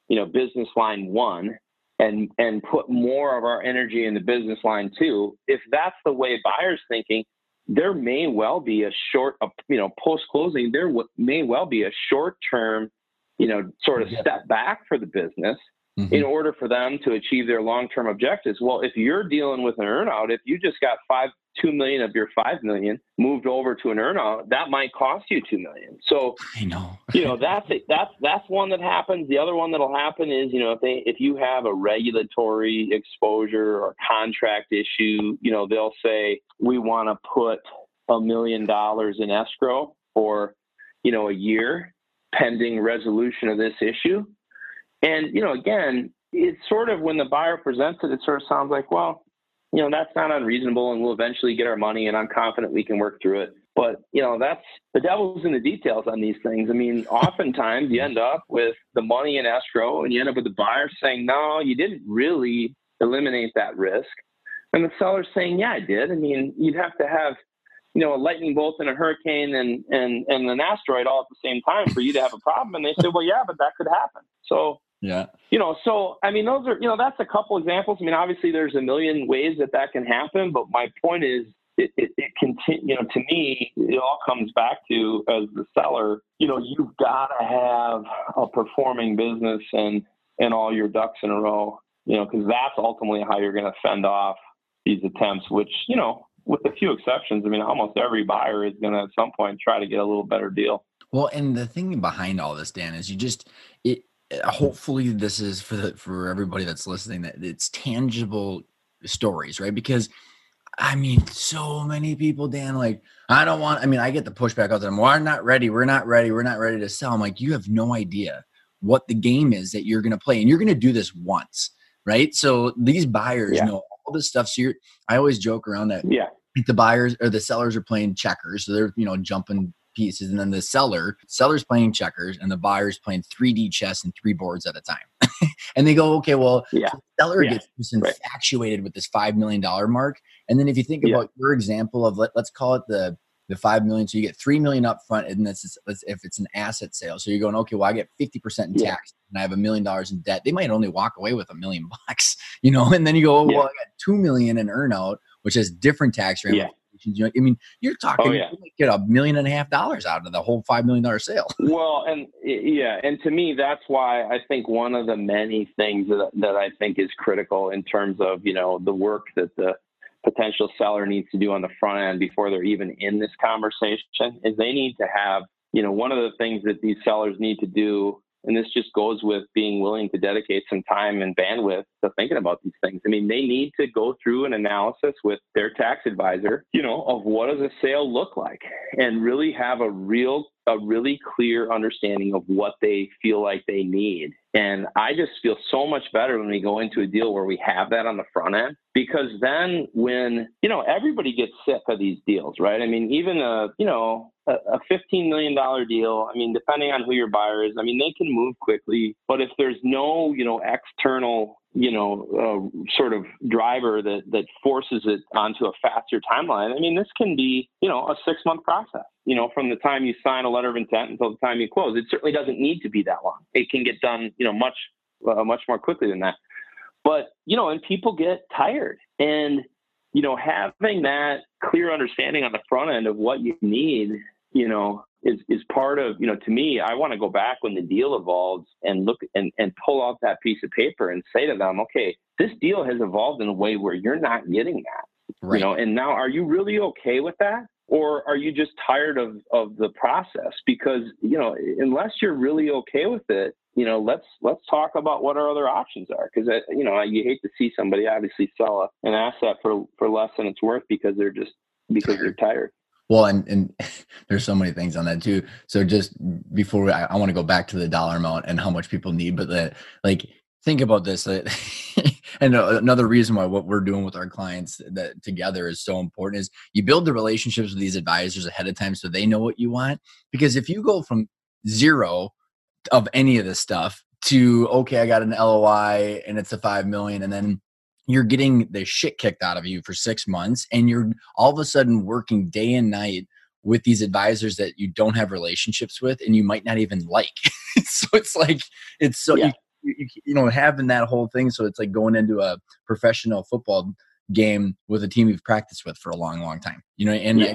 you know, business line one and put more of our energy in the business line two, if that's the way buyers thinking, there may well be a short, you know, post-closing, there may well be a short-term, you know, sort of step back for the business in order for them to achieve their long-term objectives. Well, if you're dealing with an earnout, if you just got $2 million of your $5 million moved over to an earnout, that might cost you $2 million. So I know, you know, that's one that happens. The other one that'll happen is, you know, if you have a regulatory exposure or contract issue, you know, they'll say, we want to put $1 million in escrow for, you know, a year pending resolution of this issue. And, you know, again, it's sort of when the buyer presents it, it sort of sounds like, well, you know, that's not unreasonable and we'll eventually get our money and I'm confident we can work through it. But, you know, that's the devil's in the details on these things. I mean, oftentimes you end up with the money in escrow and you end up with the buyer saying, no, you didn't really eliminate that risk. And the seller's saying, yeah, I did. I mean, you'd have to have, you know, a lightning bolt and a hurricane and an asteroid all at the same time for you to have a problem. And they say, well, yeah, but that could happen. So, yeah. You know, so, I mean, those are, you know, that's a couple examples. I mean, obviously there's a million ways that that can happen, but my point is it you know, to me, it all comes back to, as the seller, you know, you've got to have a performing business and all your ducks in a row, you know, because that's ultimately how you're going to fend off these attempts, which, you know, with a few exceptions, I mean, almost every buyer is going to at some point try to get a little better deal. Well, and the thing behind all this, Dan, is hopefully this is for everybody that's listening, that it's tangible stories, right? Because I mean, so many people, Dan, like, I get the pushback out there. We're not ready to sell. I'm like, you have no idea what the game is that you're going to play and you're going to do this once, right? So these buyers know all this stuff. So I always joke around that the buyers or the sellers are playing checkers. So they're, you know, jumping pieces, and then the seller's playing checkers and the buyer's playing 3D chess and 3 boards at a time. And they go, okay, well, the seller gets just infatuated with this $5 million mark. And then if you think about your example of let's call it the $5 million. So you get $3 million up front, and if it's an asset sale. So you're going, okay, well, I get 50% in tax and I have $1 million in debt. They might only walk away with $1 million, you know, and then you go, well, I got $2 million in earnout, which has different tax ramifications. You know, I mean, you're talking you might get $1.5 million out of the whole $5 million sale. Well, and and to me, that's why I think one of the many things that I think is critical in terms of, you know, the work that the potential seller needs to do on the front end before they're even in this conversation is they need to have, you know, one of the things that these sellers need to do, and this just goes with being willing to dedicate some time and bandwidth to thinking about these things. I mean, they need to go through an analysis with their tax advisor, you know, of what does a sale look like, and really have a really clear understanding of what they feel like they need. And I just feel so much better when we go into a deal where we have that on the front end, because then when, you know, everybody gets sick of these deals, right? I mean, even a $15 million deal, I mean, depending on who your buyer is, I mean, they can move quickly, but if there's no, you know, external, you know, sort of driver that forces it onto a faster timeline, I mean, this can be, you know, a 6-month process, you know, from the time you sign a letter of intent until the time you close. It certainly doesn't need to be that long. It can get done, you know, much more quickly than that. But, you know, and people get tired, and, you know, having that clear understanding on the front end of what you need, you know, is part of, you know, to me, I want to go back when the deal evolves and look and pull out that piece of paper and say to them, okay, this deal has evolved in a way where you're not getting that, right? You know, and now are you really okay with that? Or are you just tired of the process? Because, you know, unless you're really okay with it, you know, let's talk about what our other options are. Because, you know, you hate to see somebody obviously sell an asset for less than it's worth because they're tired. Well, and there's so many things on that too. So just before I want to go back to the dollar amount and how much people need, but think about this. And another reason why what we're doing with our clients that together is so important is you build the relationships with these advisors ahead of time so they know what you want. Because if you go from zero of any of this stuff to, okay, I got an LOI and it's $5 million, and then you're getting the shit kicked out of you for 6 months, and you're all of a sudden working day and night with these advisors that you don't have relationships with and you might not even like. So it's like, it's so, yeah. you know, having that whole thing. So it's like going into a professional football game with a team you've practiced with for a long, long time, you know, and yeah.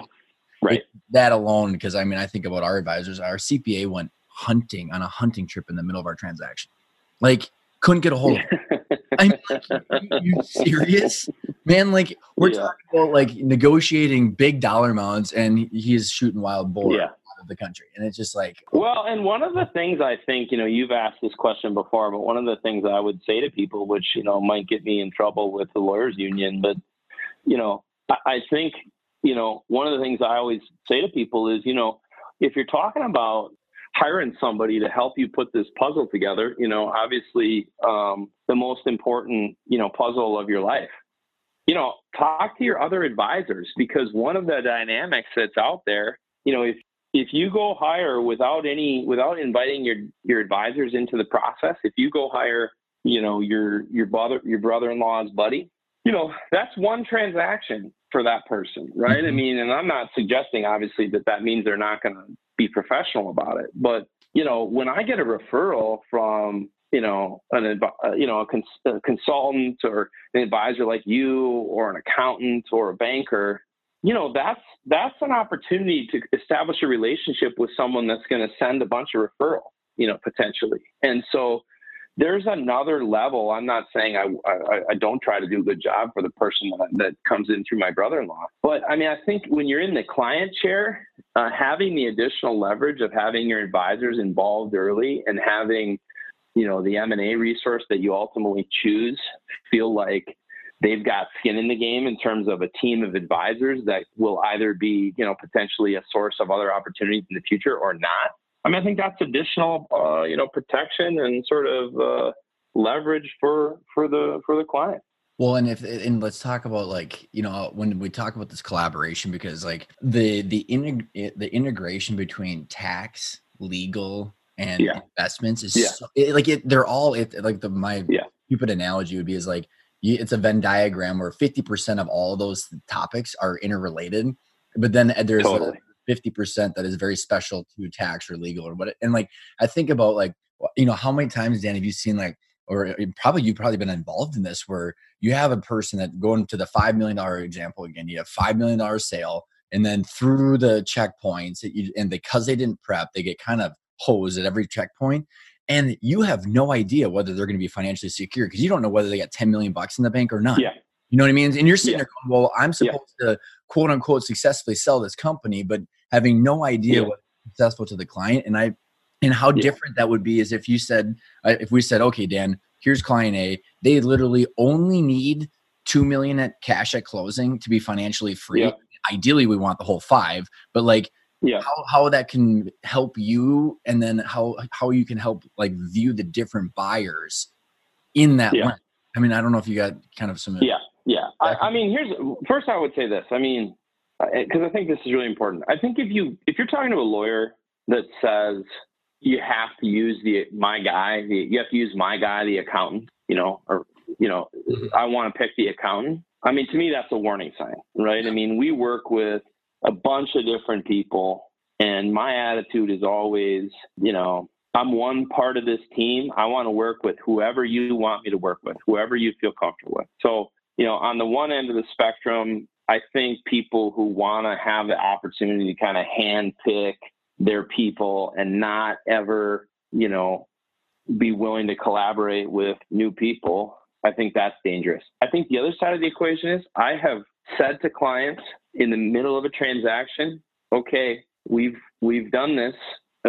Right. That alone, because I mean, I think about our advisors, our CPA went hunting on a hunting trip in the middle of our transaction. Like, couldn't get a hold of it. I'm like, are you serious? Man, like, we're talking about like negotiating big dollar amounts, and he's shooting wild boar out of the country. And it's just like, well, and one of the things I think, you know, you've asked this question before, but one of the things I would say to people, which, you know, might get me in trouble with the lawyers union, but, you know, I think, you know, one of the things I always say to people is, you know, if you're talking about hiring somebody to help you put this puzzle together, you know, obviously the most important, you know, puzzle of your life, you know, talk to your other advisors, because one of the dynamics that's out there, you know, if you go hire without inviting your advisors into the process, if you go hire, you know, your brother-in-law's buddy, you know, that's one transaction for that person, right? I mean, and I'm not suggesting obviously that means they're not going to be professional about it, but you know, when I get a referral from, you know, a consultant or an advisor like you, or an accountant or a banker, you know, that's an opportunity to establish a relationship with someone that's going to send a bunch of referral, you know, potentially, and so. There's another level. I'm not saying I don't try to do a good job for the person that comes in through my brother-in-law. But I mean, I think when you're in the client chair, having the additional leverage of having your advisors involved early and having, you know, the M&A resource that you ultimately choose feel like they've got skin in the game in terms of a team of advisors that will either be, you know, potentially a source of other opportunities in the future or not. I mean, I think that's additional, you know, protection and sort of leverage for the client. Well, and let's talk about, like, you know, when we talk about this collaboration, because like the integration between tax, legal, and investments is my stupid analogy would be is like it's a Venn diagram where 50% of all of those topics are interrelated, but then there's 50% that is very special to tax or legal or what. And like, I think about, like, you know, how many times, Dan, have you seen, like, or you've probably been involved in this, where you have a person that, going to the $5 million example again, you have $5 million sale, and then through the checkpoints and because they didn't prep, they get kind of hosed at every checkpoint. And you have no idea whether they're going to be financially secure, because you don't know whether they got 10 million bucks in the bank or not. Yeah. You know what I mean? And you're sitting there going, well, I'm supposed to quote unquote successfully sell this company, but having no idea what's successful to the client. And how different that would be is if you said, if we said, okay, Dan, here's client A, they literally only need $2 million at cash at closing to be financially free. Yeah. Ideally we want the whole 5, but like, how that can help you, and then how you can help, like, view the different buyers in that line. I mean, I don't know if you got kind of some. Yeah. I mean, first I would say this. I mean, because I think this is really important. I think if you're talking to a lawyer that says you have to use my guy, the accountant, you know, or, you know, I want to pick the accountant. I mean, to me, that's a warning sign, right? I mean, we work with a bunch of different people, and my attitude is always, you know, I'm one part of this team. I want to work with whoever you want me to work with, whoever you feel comfortable with. So, you know, on the one end of the spectrum, I think people who want to have the opportunity to kind of handpick their people and not ever, you know, be willing to collaborate with new people, I think that's dangerous. I think the other side of the equation is, I have said to clients in the middle of a transaction, okay, we've done this.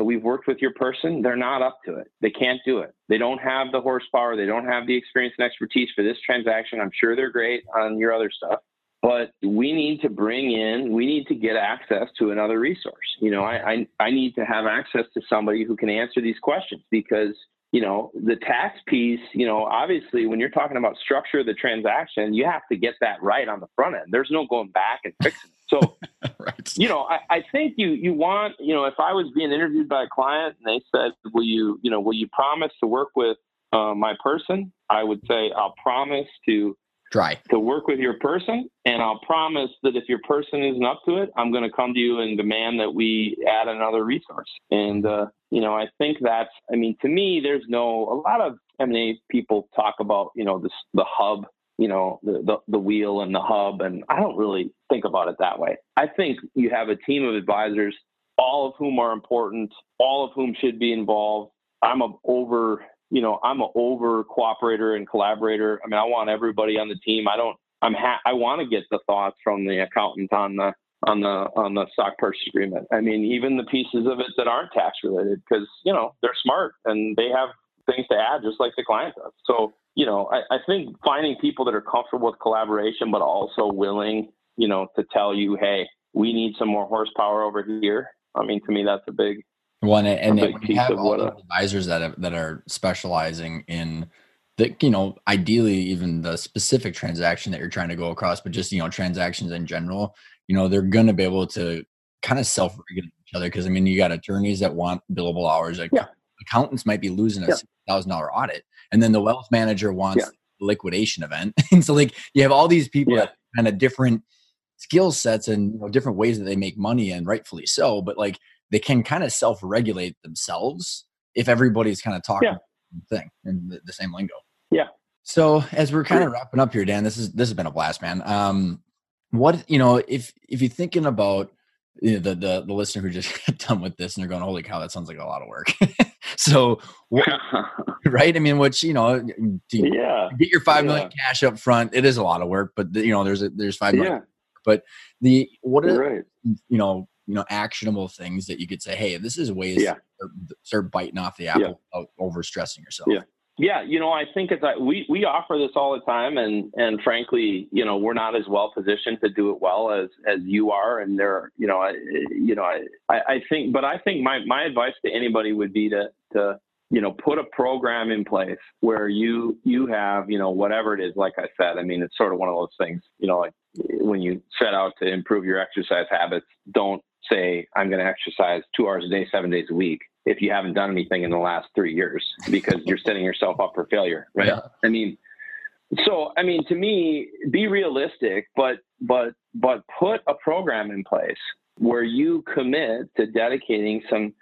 We've worked with your person. They're not up to it. They can't do it. They don't have the horsepower. They don't have the experience and expertise for this transaction. I'm sure they're great on your other stuff, but we need to get access to another resource. You know, I need to have access to somebody who can answer these questions, because, you know, the tax piece, you know, obviously when you're talking about structure of the transaction, you have to get that right on the front end. There's no going back and fixing it. So, right. You know, I think you want, you know, if I was being interviewed by a client and they said, will you promise to work with my person? I would say, I'll promise to dry. To work with your person, and I'll promise that if your person isn't up to it, I'm going to come to you and demand that we add another resource. And, you know, I think that's, I mean, to me, there's no, a lot of M&A people talk about, you know, this, the hub, you know, the wheel and the hub. And I don't really think about it that way. I think you have a team of advisors, all of whom are important, all of whom should be involved. I'm an over cooperator and collaborator. I mean, I want everybody on the team. I want to get the thoughts from the accountant on the stock purchase agreement. I mean, even the pieces of it that aren't tax related, because, you know, they're smart and they have things to add just like the client does. So, you know, I think finding people that are comfortable with collaboration, but also willing, you know, to tell you, hey, we need some more horsepower over here. I mean, to me, that's a big, one, and then when you have all the advisors that are specializing in the, you know, ideally even the specific transaction that you're trying to go across, but just, you know, transactions in general, you know, they're going to be able to kind of self-regulate each other. Because I mean, you got attorneys that want billable hours. Like accountants might be losing a $6,000 audit, and then the wealth manager wants the liquidation event. And so, like, you have all these people that kind of different skill sets and, you know, different ways that they make money, and rightfully so. But like, they can kind of self-regulate themselves if everybody's kind of talking the same thing and the same lingo. Yeah. So as we're kind of wrapping up here, Dan, this has been a blast, man. What, you know, if you're thinking about, you know, the listener who just got done with this and they're going, holy cow, that sounds like a lot of work. So, right? I mean, which, you know, get your $5 million cash up front. It is a lot of work, but you know, there's $5 million. Yeah. But you know, actionable things that you could say, hey, this is ways to start biting off the apple without overstressing yourself. Yeah. Yeah. You know, I think it's like, we offer this all the time, and frankly, you know, we're not as well positioned to do it well as you are. And there, you know, I think my advice to anybody would be to, you know, put a program in place where you have, you know, whatever it is, like I said. I mean, it's sort of one of those things, you know, like when you set out to improve your exercise habits, don't say, I'm going to exercise 2 hours a day, 7 days a week, if you haven't done anything in the last 3 years, because you're setting yourself up for failure, right? Yeah. I mean, so, I mean, to me, be realistic, but put a program in place where you commit to dedicating some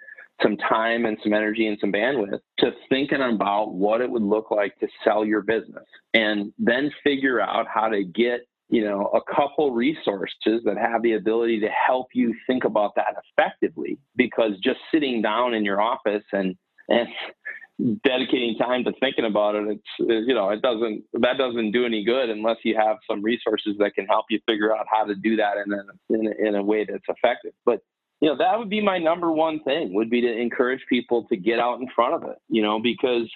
time and some energy and some bandwidth to thinking about what it would look like to sell your business, and then figure out how to get, you know, a couple resources that have the ability to help you think about that effectively. Because just sitting down in your office and dedicating time to thinking about it, it's, you know, that doesn't do any good unless you have some resources that can help you figure out how to do that in a way that's effective. But, you know, that would be my number one thing, would be to encourage people to get out in front of it, you know, because,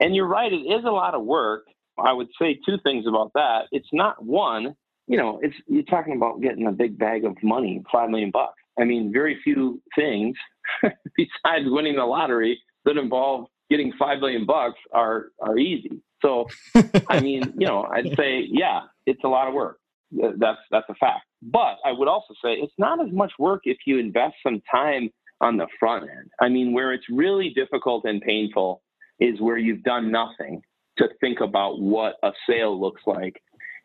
and you're right, it is a lot of work. I would say two things about that. It's not one, you know, it's, you're talking about getting a big bag of money, $5 million. I mean, very few things besides winning the lottery that involve getting $5 million are easy. So, I mean, you know, I'd say, yeah, it's a lot of work. That's a fact. But I would also say it's not as much work if you invest some time on the front end. I mean, where it's really difficult and painful is where you've done nothing to think about what a sale looks like.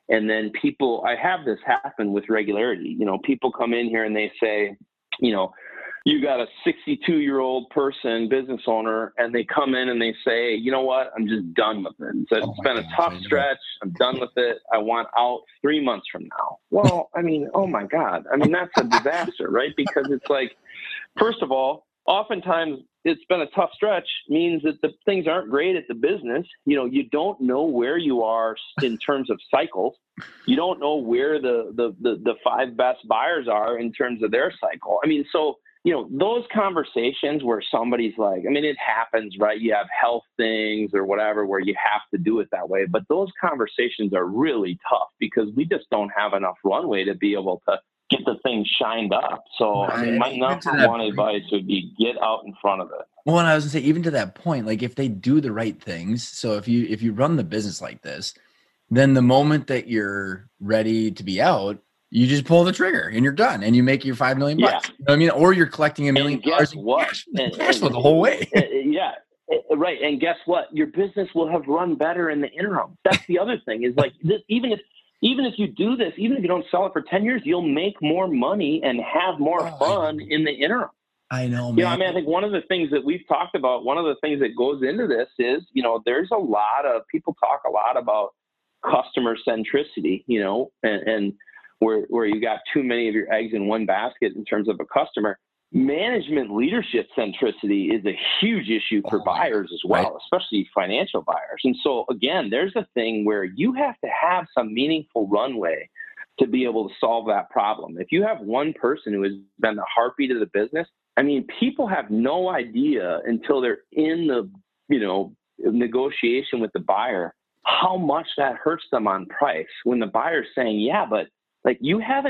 And then people, I have this happen with regularity. You know, people come in here and they say, you know, you got a 62-year-old person, business owner, and they come in and they say, you know what, I'm just done with it. So it's been a tough stretch. I'm done with it. I want out 3 months from now. Well, I mean, oh my God. I mean, that's a disaster, right? Because it's like, first of all, oftentimes it's been a tough stretch means that the things aren't great at the business. You know, you don't know where you are in terms of cycles. You don't know where the five best buyers are in terms of their cycle. I mean, so, you know, those conversations where somebody's like, I mean, it happens, right? You have health things or whatever where you have to do it that way. But those conversations are really tough because we just don't have enough runway to be able to get the thing shined up. So I mean, my number one advice would be get out in front of it. Well, and I was gonna say, even to that point, like if they do the right things, so if you run the business like this, then the moment that you're ready to be out, you just pull the trigger and you're done and you make your $5 million. Yeah. You know what I mean? Or you're collecting $1 million in cash flow the whole way. Yeah. Right. And guess what? Your business will have run better in the interim. That's the other thing is like this, even if you do this, even if you don't sell it for 10 years, you'll make more money and have more fun in the interim. I know, man. Yeah, I mean, I think one of the things that we've talked about, one of the things that goes into this is, you know, there's a lot of people talk a lot about customer centricity, you know, and where you got too many of your eggs in one basket in terms of a customer. Management leadership centricity is a huge issue for buyers as well, right, especially financial buyers. And so again, there's a thing where you have to have some meaningful runway to be able to solve that problem. If you have one person who has been the heartbeat of the business, I mean, people have no idea until they're in the, you know, negotiation with the buyer, how much that hurts them on price when the buyer's saying, yeah, but like you have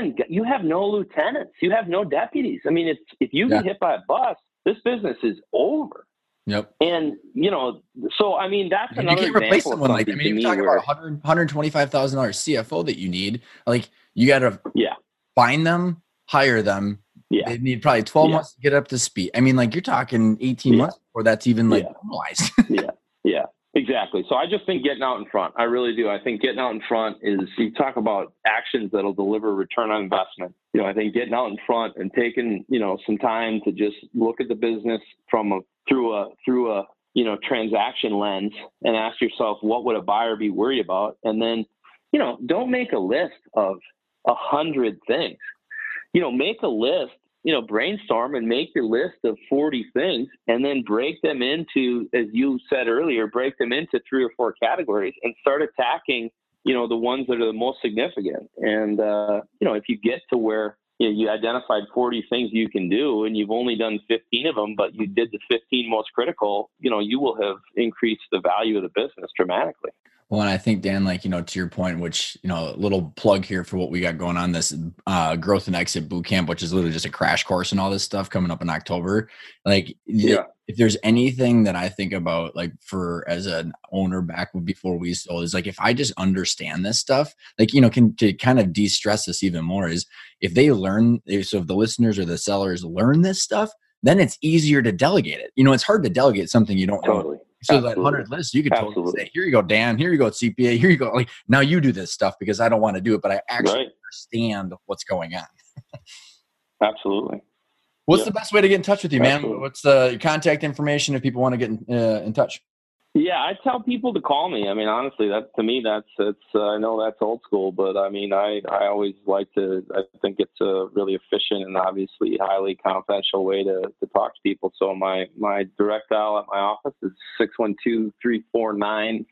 no lieutenants, you have no deputies. I mean, if you get hit by a bus, this business is over. Yep. And you know, so I mean, that's another example. You can't replace someone like that. I mean, you're talking about $125,000 CFO that you need. Like you got to find them, hire them. Yeah. They need probably 12 months to get up to speed. I mean, like you're talking 18 months before that's even like normalized. Exactly. So I just think getting out in front. I really do. I think getting out in front is, you talk about actions that'll deliver return on investment. You know, I think getting out in front and taking, you know, some time to just look at the business from a through a you know, transaction lens and ask yourself, what would a buyer be worried about? And then, you know, don't make a list of 100 things. You know, make a list. You know, brainstorm and make your list of 40 things and then break them into, as you said earlier, break them into 3 or 4 categories and start attacking, you know, the ones that are the most significant. And, you know, if you get to where you know, you identified 40 things you can do and you've only done 15 of them, but you did the 15 most critical, you know, you will have increased the value of the business dramatically. Well, and I think, Dan, like, you know, to your point, which, you know, a little plug here for what we got going on, this growth and exit bootcamp, which is literally just a crash course and all this stuff coming up in October. Like, if there's anything that I think about, like for as an owner back before we sold, is like, if I just understand this stuff, like, you know, to kind of de-stress this even more is if they learn, so if the listeners or the sellers learn this stuff, then it's easier to delegate it. You know, it's hard to delegate something you don't know. So that 100 list, you could totally say, here you go, Dan, here you go, CPA, here you go. Like, now you do this stuff because I don't want to do it, but I actually understand what's going on. Absolutely. What's the best way to get in touch with you, man? Absolutely. What's the contact information if people want to get in touch? Yeah, I tell people to call me. I mean, honestly, that to me, I know that's old school, but I mean, I always like to, I think it's a really efficient and obviously highly confidential way to talk to people. So my direct dial at my office is 612-349-5692.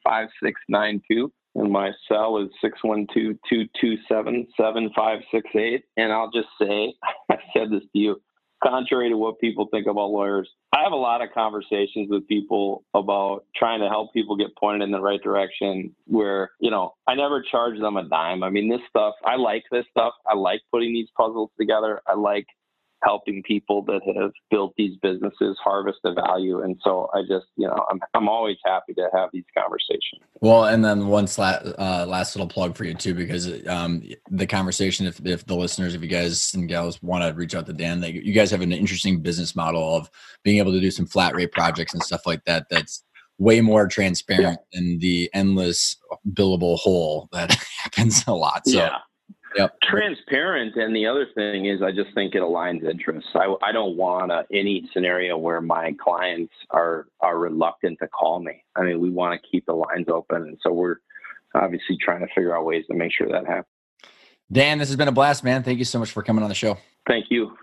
And my cell is 612-227-7568. And I'll just say, I said this to you, contrary to what people think about lawyers, I have a lot of conversations with people about trying to help people get pointed in the right direction where, you know, I never charge them a dime. I mean, this stuff, I like this stuff. I like putting these puzzles together. I like helping people that have built these businesses harvest the value. And so I just, you know, I'm always happy to have these conversations. Well, and then one last little plug for you too, because the conversation, if the listeners, if you guys and gals want to reach out to Dan, you guys have an interesting business model of being able to do some flat rate projects and stuff like that. That's way more transparent than the endless billable hole that happens a lot. So. Yeah. Yep. Transparent. And the other thing is, I just think it aligns interests. I don't want any scenario where my clients are reluctant to call me. I mean, we want to keep the lines open. And so we're obviously trying to figure out ways to make sure that happens. Dan, this has been a blast, man. Thank you so much for coming on the show. Thank you.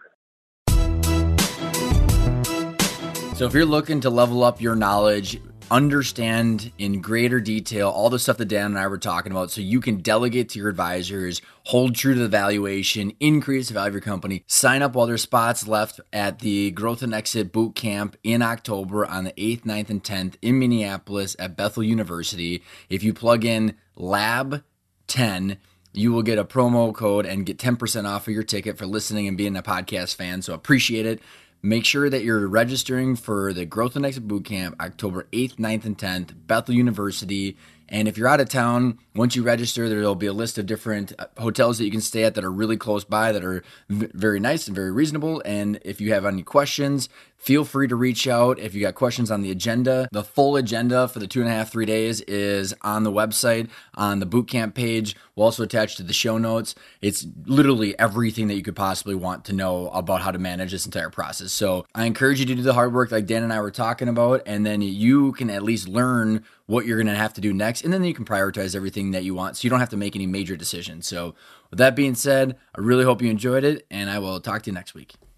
So if you're looking to level up your knowledge, understand in greater detail all the stuff that Dan and I were talking about so you can delegate to your advisors, hold true to the valuation, increase the value of your company, sign up while there's spots left at the Growth and Exit Bootcamp in October on the 8th, 9th, and 10th in Minneapolis at Bethel University. If you plug in LAB10, you will get a promo code and get 10% off of your ticket for listening and being a podcast fan, so appreciate it. Make sure that you're registering for the Growth and Exit Bootcamp, October 8th, 9th, and 10th, Bethel University. And if you're out of town, once you register, there'll be a list of different hotels that you can stay at that are really close by, that are very nice and very reasonable. And if you have any questions, feel free to reach out. If you got questions on the agenda, the full agenda for the 3 days is on the website, on the bootcamp page. We'll also attach to the show notes. It's literally everything that you could possibly want to know about how to manage this entire process. So I encourage you to do the hard work like Dan and I were talking about, and then you can at least learn what you're going to have to do next, and then you can prioritize everything that you want so you don't have to make any major decisions. So with that being said, I really hope you enjoyed it, and I will talk to you next week.